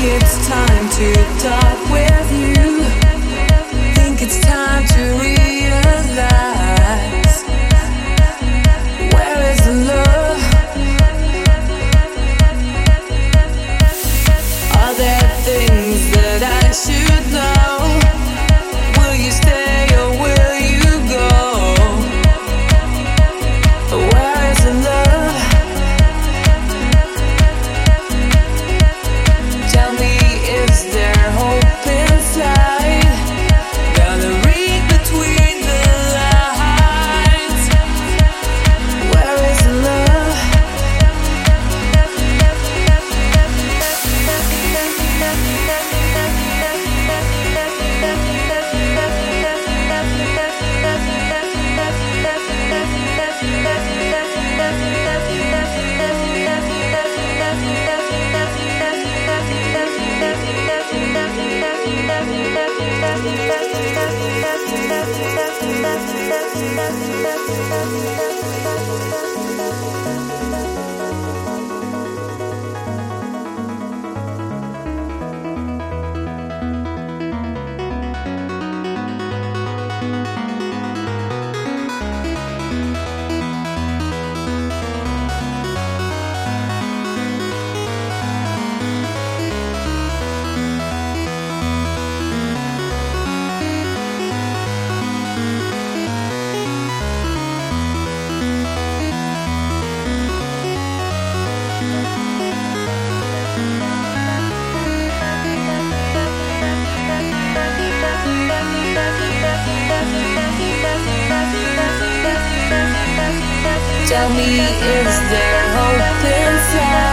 think it's time to talk with you. Think it's time to realize, where is the love? Are there things that I should know? Will you stay or will you go? Where is the love? Tell me, is there hope inside?